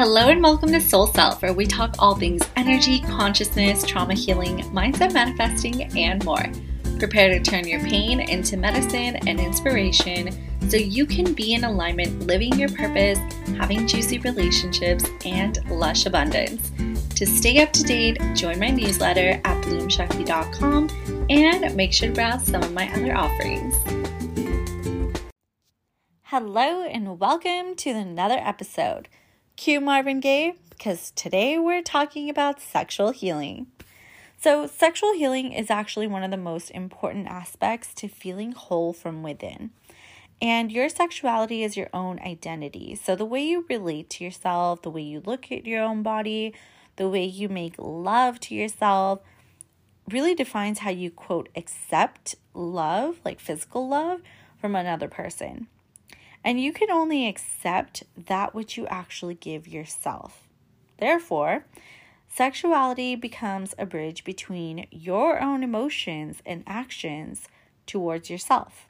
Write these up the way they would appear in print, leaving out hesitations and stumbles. Hello and welcome to Soul Self, where we talk all things energy, consciousness, trauma healing, mindset manifesting, and more. Prepare to turn your pain into medicine and inspiration so you can be in alignment, living your purpose, having juicy relationships, and lush abundance. To stay up to date, join my newsletter at bloomshakti.com and make sure to browse some of my other offerings. Hello and welcome to another episode. Cue Marvin Gaye, because today we're talking about sexual healing. So sexual healing is actually one of the most important aspects to feeling whole from within. And your sexuality is your own identity. So the way you relate to yourself, the way you look at your own body, the way you make love to yourself really defines how you, quote, accept love, like physical love, from another person. And you can only accept that which you actually give yourself. Therefore, sexuality becomes a bridge between your own emotions and actions towards yourself.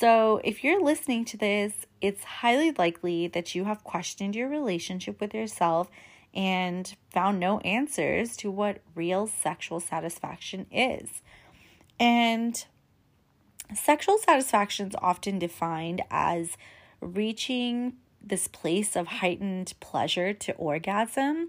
So if you're listening to this, it's highly likely that you have questioned your relationship with yourself and found no answers to what real sexual satisfaction is. And sexual satisfaction is often defined as reaching this place of heightened pleasure to orgasm.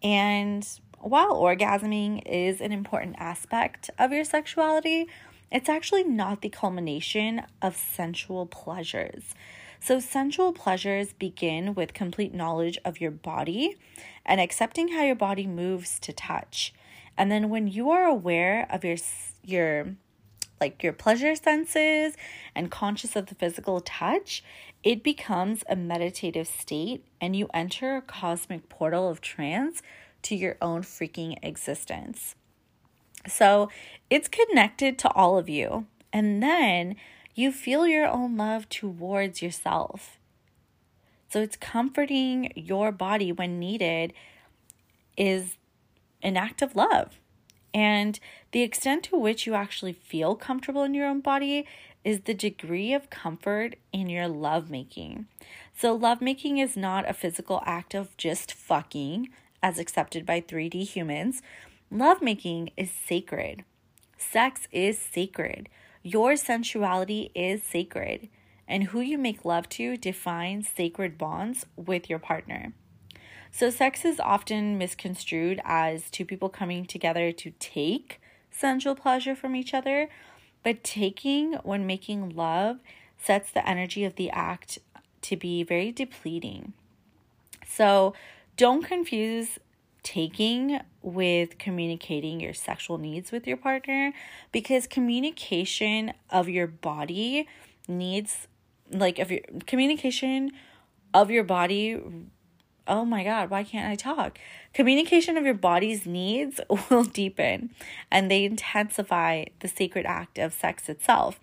And while orgasming is an important aspect of your sexuality, it's actually not the culmination of sensual pleasures. So sensual pleasures begin with complete knowledge of your body and accepting how your body moves to touch. And then when you are aware of your pleasure senses and conscious of the physical touch, it becomes a meditative state and you enter a cosmic portal of trance to your own freaking existence. So it's connected to all of you. And then you feel your own love towards yourself. So it's comforting your body when needed is an act of love. And the extent to which you actually feel comfortable in your own body is the degree of comfort in your lovemaking. So lovemaking is not a physical act of just fucking, as accepted by 3D humans. Lovemaking is sacred. Sex is sacred. Your sensuality is sacred. And who you make love to defines sacred bonds with your partner. So sex is often misconstrued as two people coming together to take sensual pleasure from each other, but taking when making love sets the energy of the act to be very depleting. So don't confuse taking with communicating your sexual needs with your partner, because communication of your body needs, like if your communication of your body oh my God, why can't I talk? Communication of your body's needs will deepen and they intensify the sacred act of sex itself.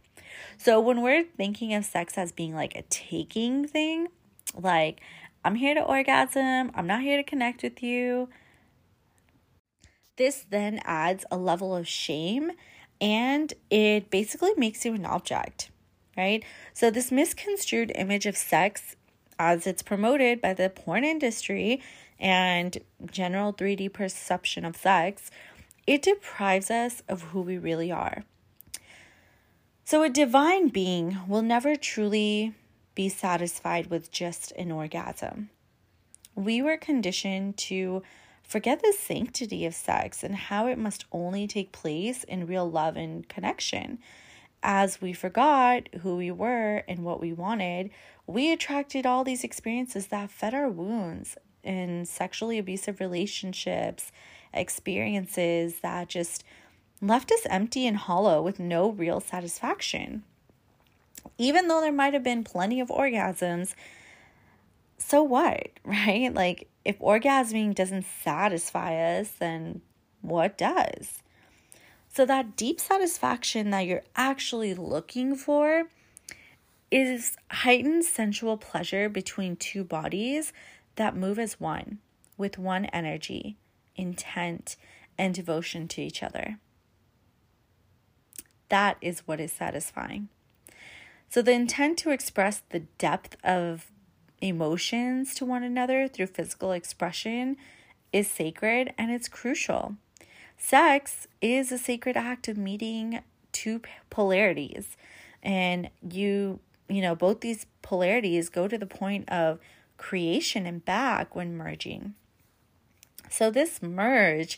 So when we're thinking of sex as being like a taking thing, like I'm here to orgasm, I'm not here to connect with you, this then adds a level of shame and it basically makes you an object, right? So this misconstrued image of sex as it's promoted by the porn industry and general 3D perception of sex, it deprives us of who we really are. So a divine being will never truly be satisfied with just an orgasm. We were conditioned to forget the sanctity of sex and how it must only take place in real love and connection. As we forgot who we were and what we wanted, we attracted all these experiences that fed our wounds in sexually abusive relationships, experiences that just left us empty and hollow with no real satisfaction. Even though there might have been plenty of orgasms, so what, right? Like, if orgasming doesn't satisfy us, then what does? So that deep satisfaction that you're actually looking for is heightened sensual pleasure between two bodies that move as one, with one energy, intent, and devotion to each other. That is what is satisfying. So the intent to express the depth of emotions to one another through physical expression is sacred and it's crucial. Sex is a sacred act of meeting two polarities, and you know, both these polarities go to the point of creation and back when merging. So this merge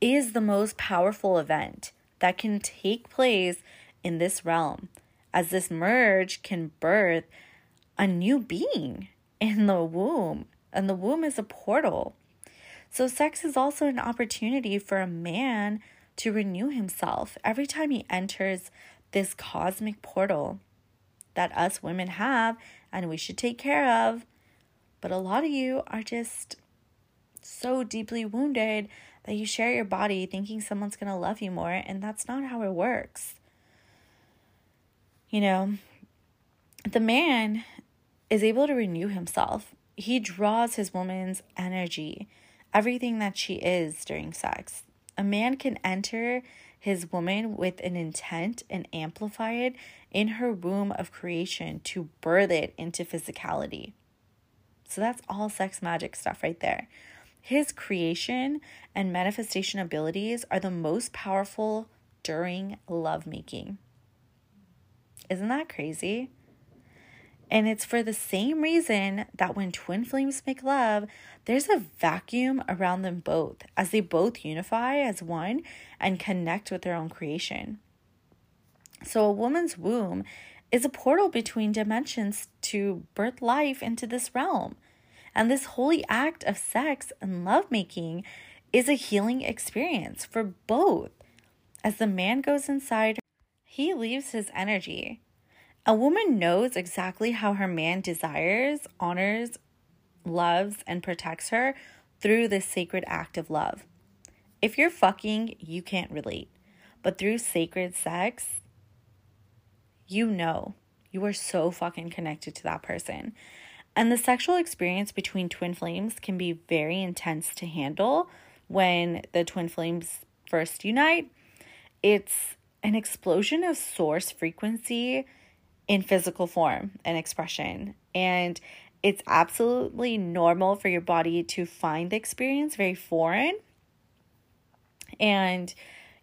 is the most powerful event that can take place in this realm, as this merge can birth a new being in the womb, and the womb is a portal. So sex is also an opportunity for a man to renew himself every time he enters this cosmic portal that us women have and we should take care of. But a lot of you are just so deeply wounded that you share your body thinking someone's going to love you more, and that's not how it works. You know, the man is able to renew himself. He draws his woman's energy, everything that she is during sex. A man can enter his woman with an intent and amplify it in her womb of creation to birth it into physicality. So that's all sex magic stuff right there. His creation and manifestation abilities are the most powerful during lovemaking. Isn't that crazy? And it's for the same reason that when twin flames make love, there's a vacuum around them both, as they both unify as one and connect with their own creation. So a woman's womb is a portal between dimensions to birth life into this realm. And this holy act of sex and lovemaking is a healing experience for both. As the man goes inside, he leaves his energy. A woman knows exactly how her man desires, honors, loves, and protects her through this sacred act of love. If you're fucking, you can't relate. But through sacred sex, you know. You are so fucking connected to that person. And the sexual experience between twin flames can be very intense to handle. When the twin flames first unite, it's an explosion of source frequency in physical form and expression. And it's absolutely normal for your body to find the experience very foreign. And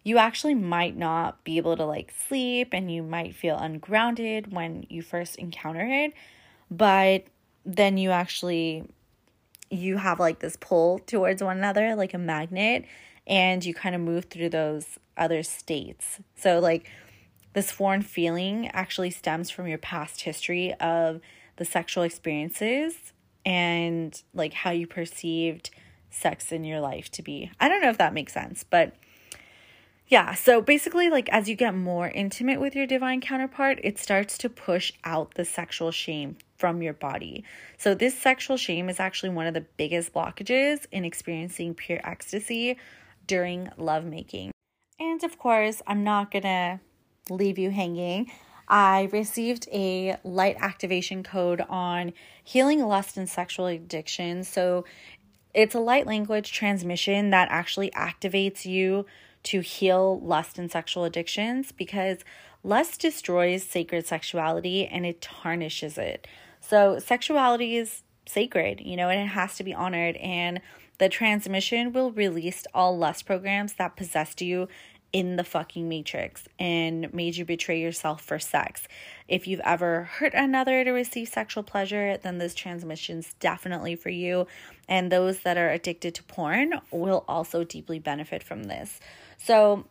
you actually might not be able to sleep, and you might feel ungrounded when you first encounter it. But then you have this pull towards one another, like a magnet, and you kind of move through those other states. So this foreign feeling actually stems from your past history of the sexual experiences and how you perceived sex in your life to be. I don't know if that makes sense, but yeah. So basically, as you get more intimate with your divine counterpart, it starts to push out the sexual shame from your body. So this sexual shame is actually one of the biggest blockages in experiencing pure ecstasy during lovemaking. And of course, I'm not going to leave you hanging. I received a light activation code on healing lust and sexual addiction. So it's a light language transmission that actually activates you to heal lust and sexual addictions, because lust destroys sacred sexuality and it tarnishes it. So sexuality is sacred, and it has to be honored. And the transmission will release all lust programs that possessed you in the fucking matrix and made you betray yourself for sex. If you've ever hurt another to receive sexual pleasure, then this transmission's definitely for you. And those that are addicted to porn will also deeply benefit from this. So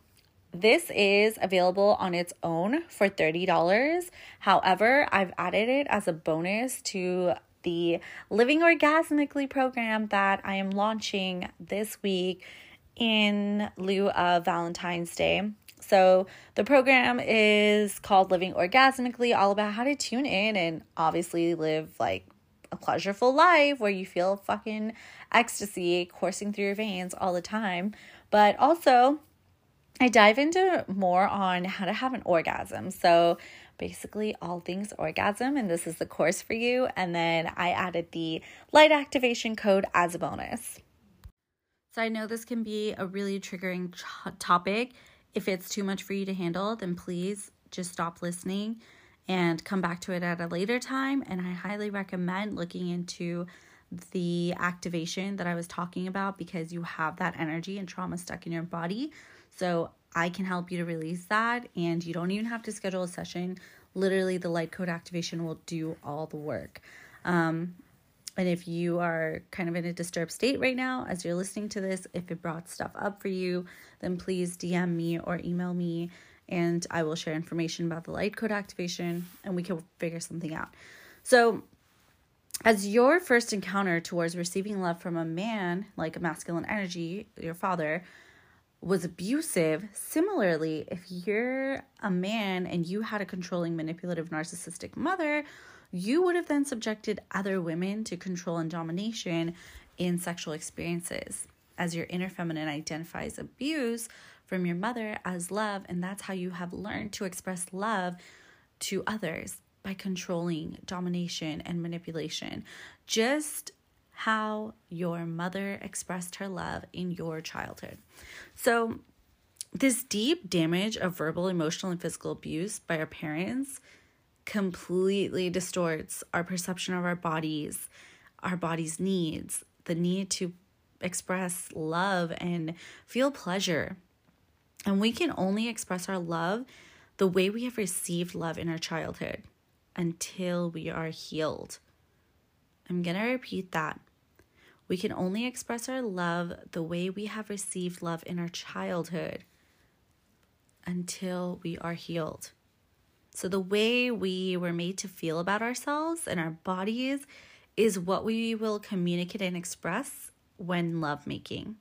this is available on its own for $30. However, I've added it as a bonus to the Living Orgasmically program that I am launching this week in lieu of Valentine's Day. So the program is called Living Orgasmically, all about how to tune in and obviously live a pleasureful life where you feel fucking ecstasy coursing through your veins all the time. But also, I dive into more on how to have an orgasm. So basically all things orgasm, and this is the course for you. And then I added the light activation code as a bonus. So I know this can be a really triggering topic. If it's too much for you to handle, then please just stop listening and come back to it at a later time. And I highly recommend looking into the activation that I was talking about, because you have that energy and trauma stuck in your body. So I can help you to release that, and you don't even have to schedule a session. Literally, the light code activation will do all the work. And if you are kind of in a disturbed state right now as you're listening to this, if it brought stuff up for you, then please DM me or email me, and I will share information about the light code activation, and we can figure something out. So as your first encounter towards receiving love from a man, like a masculine energy, your father, was abusive, similarly, if you're a man and you had a controlling, manipulative, narcissistic mother, you would have then subjected other women to control and domination in sexual experiences, as your inner feminine identifies abuse from your mother as love, and that's how you have learned to express love to others, by controlling, domination, and manipulation. Just how your mother expressed her love in your childhood. So this deep damage of verbal, emotional, and physical abuse by our parents completely distorts our perception of our body's needs, the need to express love and feel pleasure. And we can only express our love the way we have received love in our childhood until we are healed. I'm going to repeat that. We can only express our love the way we have received love in our childhood until we are healed. So the way we were made to feel about ourselves and our bodies is what we will communicate and express when lovemaking.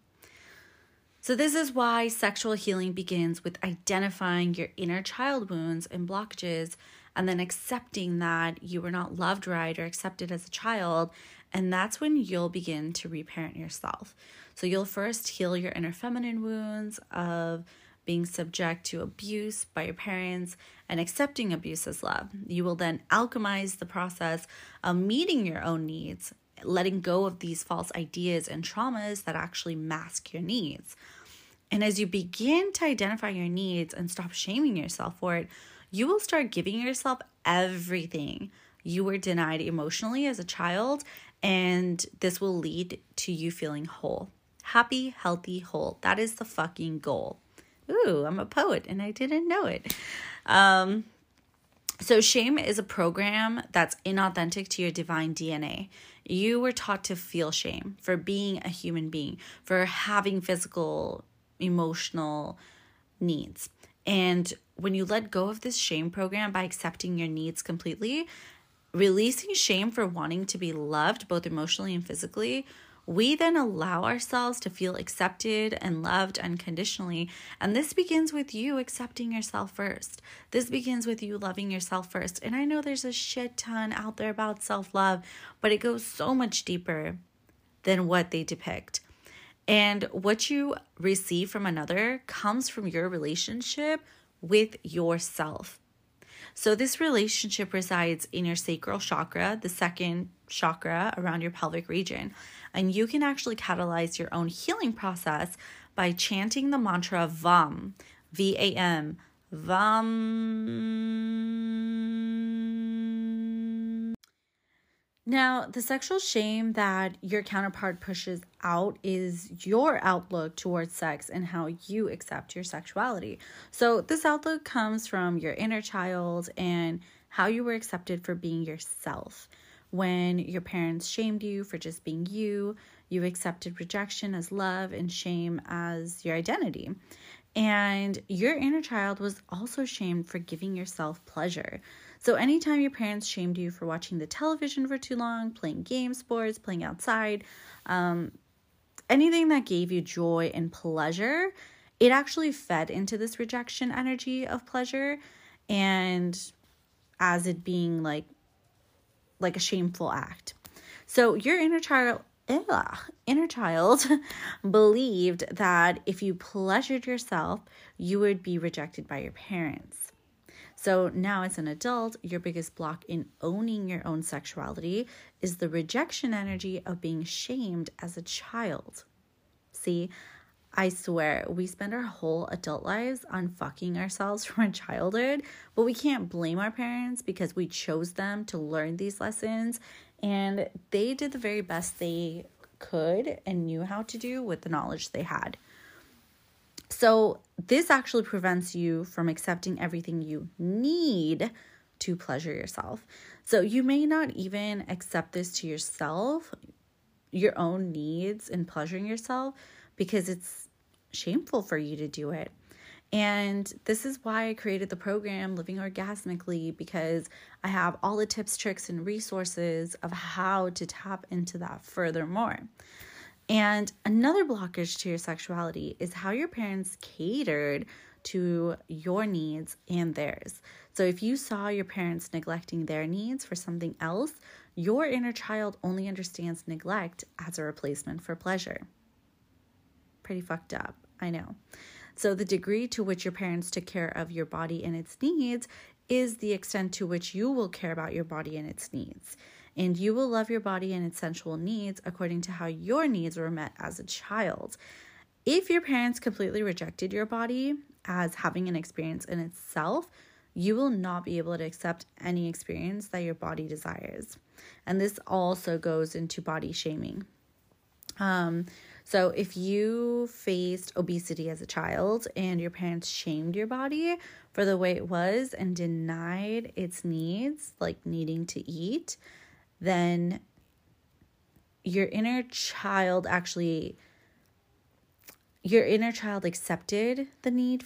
So this is why sexual healing begins with identifying your inner child wounds and blockages, and then accepting that you were not loved right or accepted as a child. And that's when you'll begin to reparent yourself. So you'll first heal your inner feminine wounds of being subject to abuse by your parents and accepting abuse as love. You will then alchemize the process of meeting your own needs, letting go of these false ideas and traumas that actually mask your needs. And as you begin to identify your needs and stop shaming yourself for it, you will start giving yourself everything you were denied emotionally as a child, and this will lead to you feeling whole. Happy, healthy, whole. That is the fucking goal. Ooh, I'm a poet and I didn't know it. So shame is a program that's inauthentic to your divine DNA. You were taught to feel shame for being a human being, for having physical, emotional needs. And when you let go of this shame program by accepting your needs completely, releasing shame for wanting to be loved both emotionally and physically, we then allow ourselves to feel accepted and loved unconditionally. And this begins with you accepting yourself first. This begins with you loving yourself first. And I know there's a shit ton out there about self-love, but it goes so much deeper than what they depict. And what you receive from another comes from your relationship with yourself. So this relationship resides in your sacral chakra, the second chakra around your pelvic region. And you can actually catalyze your own healing process by chanting the mantra VAM, V-A-M, VAM. Now, the sexual shame that your counterpart pushes out is your outlook towards sex and how you accept your sexuality. So this outlook comes from your inner child and how you were accepted for being yourself. When your parents shamed you for just being you, you accepted rejection as love and shame as your identity. And your inner child was also shamed for giving yourself pleasure. So anytime your parents shamed you for watching the television for too long, playing games, sports, playing outside, anything that gave you joy and pleasure, it actually fed into this rejection energy of pleasure, and as it being like a shameful act. So your inner child believed that if you pleasured yourself, you would be rejected by your parents. So now as an adult, your biggest block in owning your own sexuality is the rejection energy of being shamed as a child. See, I swear, we spend our whole adult lives on fucking ourselves from our childhood, but we can't blame our parents because we chose them to learn these lessons, and they did the very best they could and knew how to do with the knowledge they had. So this actually prevents you from accepting everything you need to pleasure yourself. So you may not even accept this to yourself, your own needs and pleasuring yourself, because it's shameful for you to do it. And this is why I created the program Living Orgasmically, because I have all the tips, tricks, and resources of how to tap into that furthermore. And another blockage to your sexuality is how your parents catered to your needs and theirs. So if you saw your parents neglecting their needs for something else, your inner child only understands neglect as a replacement for pleasure. Pretty fucked up, I know. So the degree to which your parents took care of your body and its needs is the extent to which you will care about your body and its needs. And you will love your body and its sensual needs according to how your needs were met as a child. If your parents completely rejected your body as having an experience in itself, you will not be able to accept any experience that your body desires. And this also goes into body shaming. So if you faced obesity as a child and your parents shamed your body for the way it was and denied its needs, like needing to eat, then your inner child accepted the need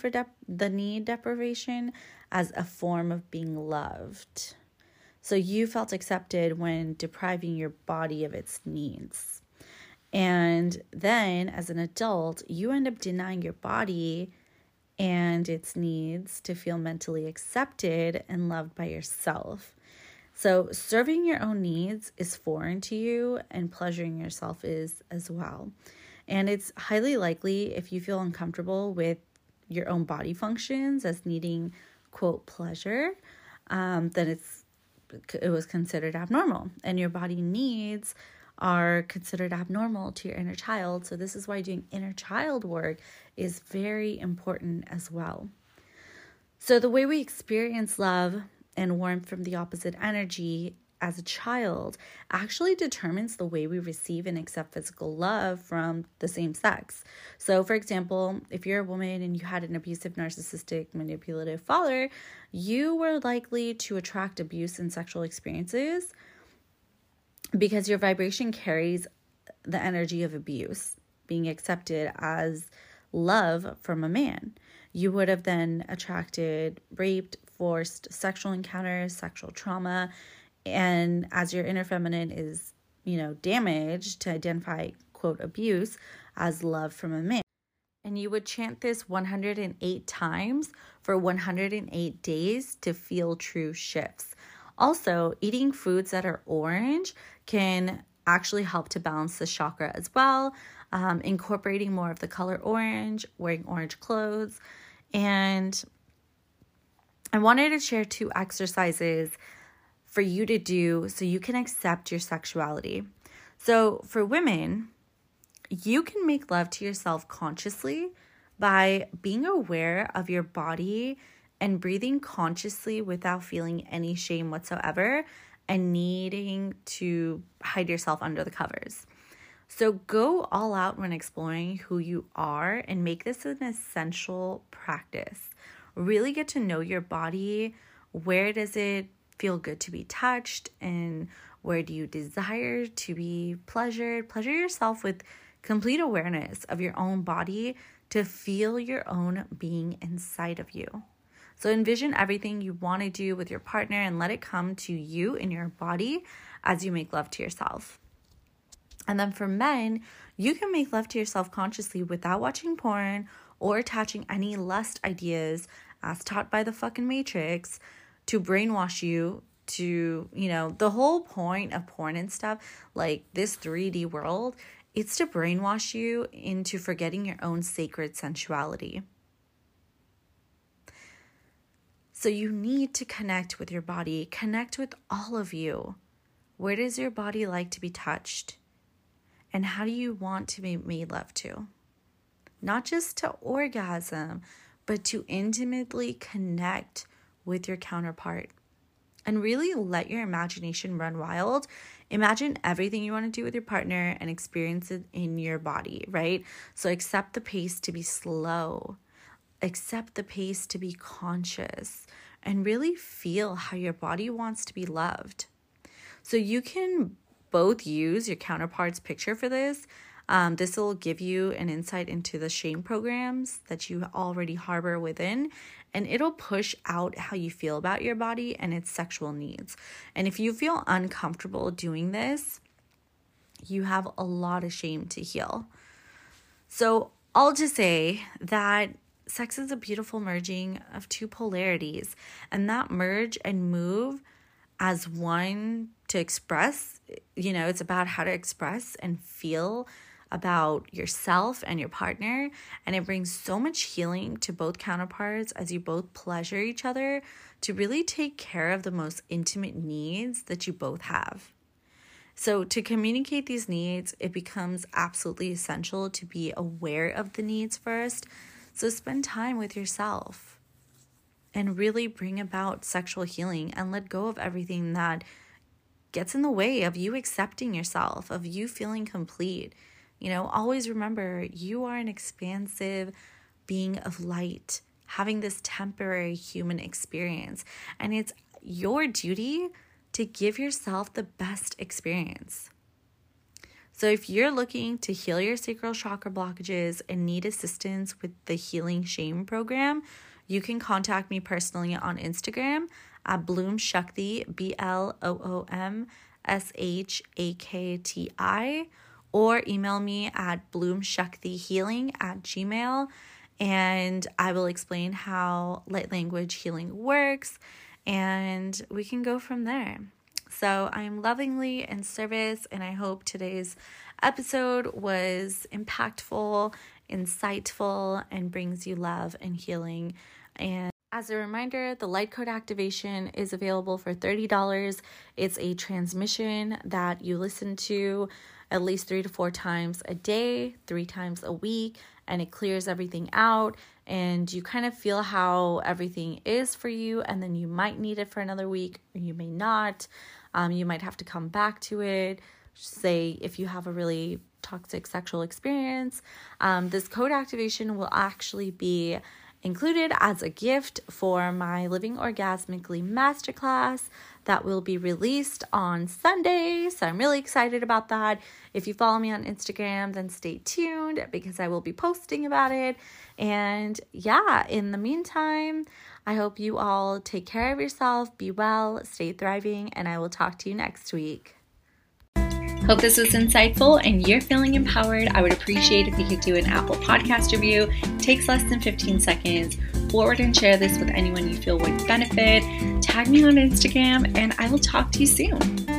deprivation as a form of being loved. So you felt accepted when depriving your body of its needs. And then as an adult, you end up denying your body and its needs to feel mentally accepted and loved by yourself. So serving your own needs is foreign to you, and pleasuring yourself is as well. And it's highly likely if you feel uncomfortable with your own body functions as needing, quote, pleasure, then it was considered abnormal, and your body needs are considered abnormal to your inner child. So this is why doing inner child work is very important as well. So the way we experience love and warmth from the opposite energy as a child actually determines the way we receive and accept physical love from the same sex. So for example, if you're a woman and you had an abusive, narcissistic, manipulative father, you were likely to attract abuse in sexual experiences because your vibration carries the energy of abuse, being accepted as love from a man. You would have then attracted raped, forced sexual encounters, sexual trauma, and as your inner feminine is, damaged to identify, quote, abuse as love from a man. And you would chant this 108 times for 108 days to feel true shifts. Also, eating foods that are orange can actually help to balance the chakra as well. Incorporating more of the color orange, wearing orange clothes. And I wanted to share 2 exercises for you to do so you can accept your sexuality. So for women, you can make love to yourself consciously by being aware of your body and breathing consciously without feeling any shame whatsoever and needing to hide yourself under the covers. So go all out when exploring who you are and make this an essential practice. Really get to know your body. Where does it feel good to be touched, and where do you desire to be pleasured? Pleasure yourself with complete awareness of your own body to feel your own being inside of you. So envision everything you want to do with your partner and let it come to you in your body as you make love to yourself. And then for men, you can make love to yourself consciously without watching porn or attaching any lust ideas as taught by the fucking Matrix to brainwash you to, the whole point of porn and stuff, like this 3D world, it's to brainwash you into forgetting your own sacred sensuality. So you need to connect with your body, connect with all of you. Where does your body like to be touched? And how do you want to be made love to? not just to orgasm, but to intimately connect with your counterpart and really let your imagination run wild. Imagine everything you want to do with your partner and experience it in your body, right? So accept the pace to be slow, accept the pace to be conscious, and really feel how your body wants to be loved. So you can both use your counterpart's picture for this. This will give you an insight into the shame programs that you already harbor within, and it'll push out how you feel about your body and its sexual needs. And if you feel uncomfortable doing this, you have a lot of shame to heal. So all to say that sex is a beautiful merging of two polarities, and that merge and move as one to express, it's about how to express and feel about yourself and your partner, and it brings so much healing to both counterparts as you both pleasure each other to really take care of the most intimate needs that you both have. So to communicate these needs, it becomes absolutely essential to be aware of the needs first. So spend time with yourself and really bring about sexual healing and let go of everything that gets in the way of you accepting yourself, of you feeling complete. Always remember, you are an expansive being of light, having this temporary human experience. And it's your duty to give yourself the best experience. So if you're looking to heal your sacral chakra blockages and need assistance with the Healing Shame program, you can contact me personally on Instagram at bloomshakti, bloomshakti, or email me at bloomshaktihealing@gmail.com, and I will explain how light language healing works, and we can go from there. So I'm lovingly in service, and I hope today's episode was impactful, insightful, and brings you love and healing. And as a reminder, the light code activation is available for $30. It's a transmission that you listen to at least 3 to 4 times a day, 3 times a week, and it clears everything out, and you kind of feel how everything is for you, and then you might need it for another week, or you may not. You might have to come back to it, say if you have a really toxic sexual experience. This code activation will actually be included as a gift for my Living Orgasmically Masterclass that will be released on Sunday. So I'm really excited about that. If you follow me on Instagram, then stay tuned because I will be posting about it. And in the meantime, I hope you all take care of yourself, be well, stay thriving, and I will talk to you next week. Hope this was insightful and you're feeling empowered. I would appreciate if you could do an Apple Podcast review. It takes less than 15 seconds. Forward and share this with anyone you feel would benefit. Tag me on Instagram, and I will talk to you soon.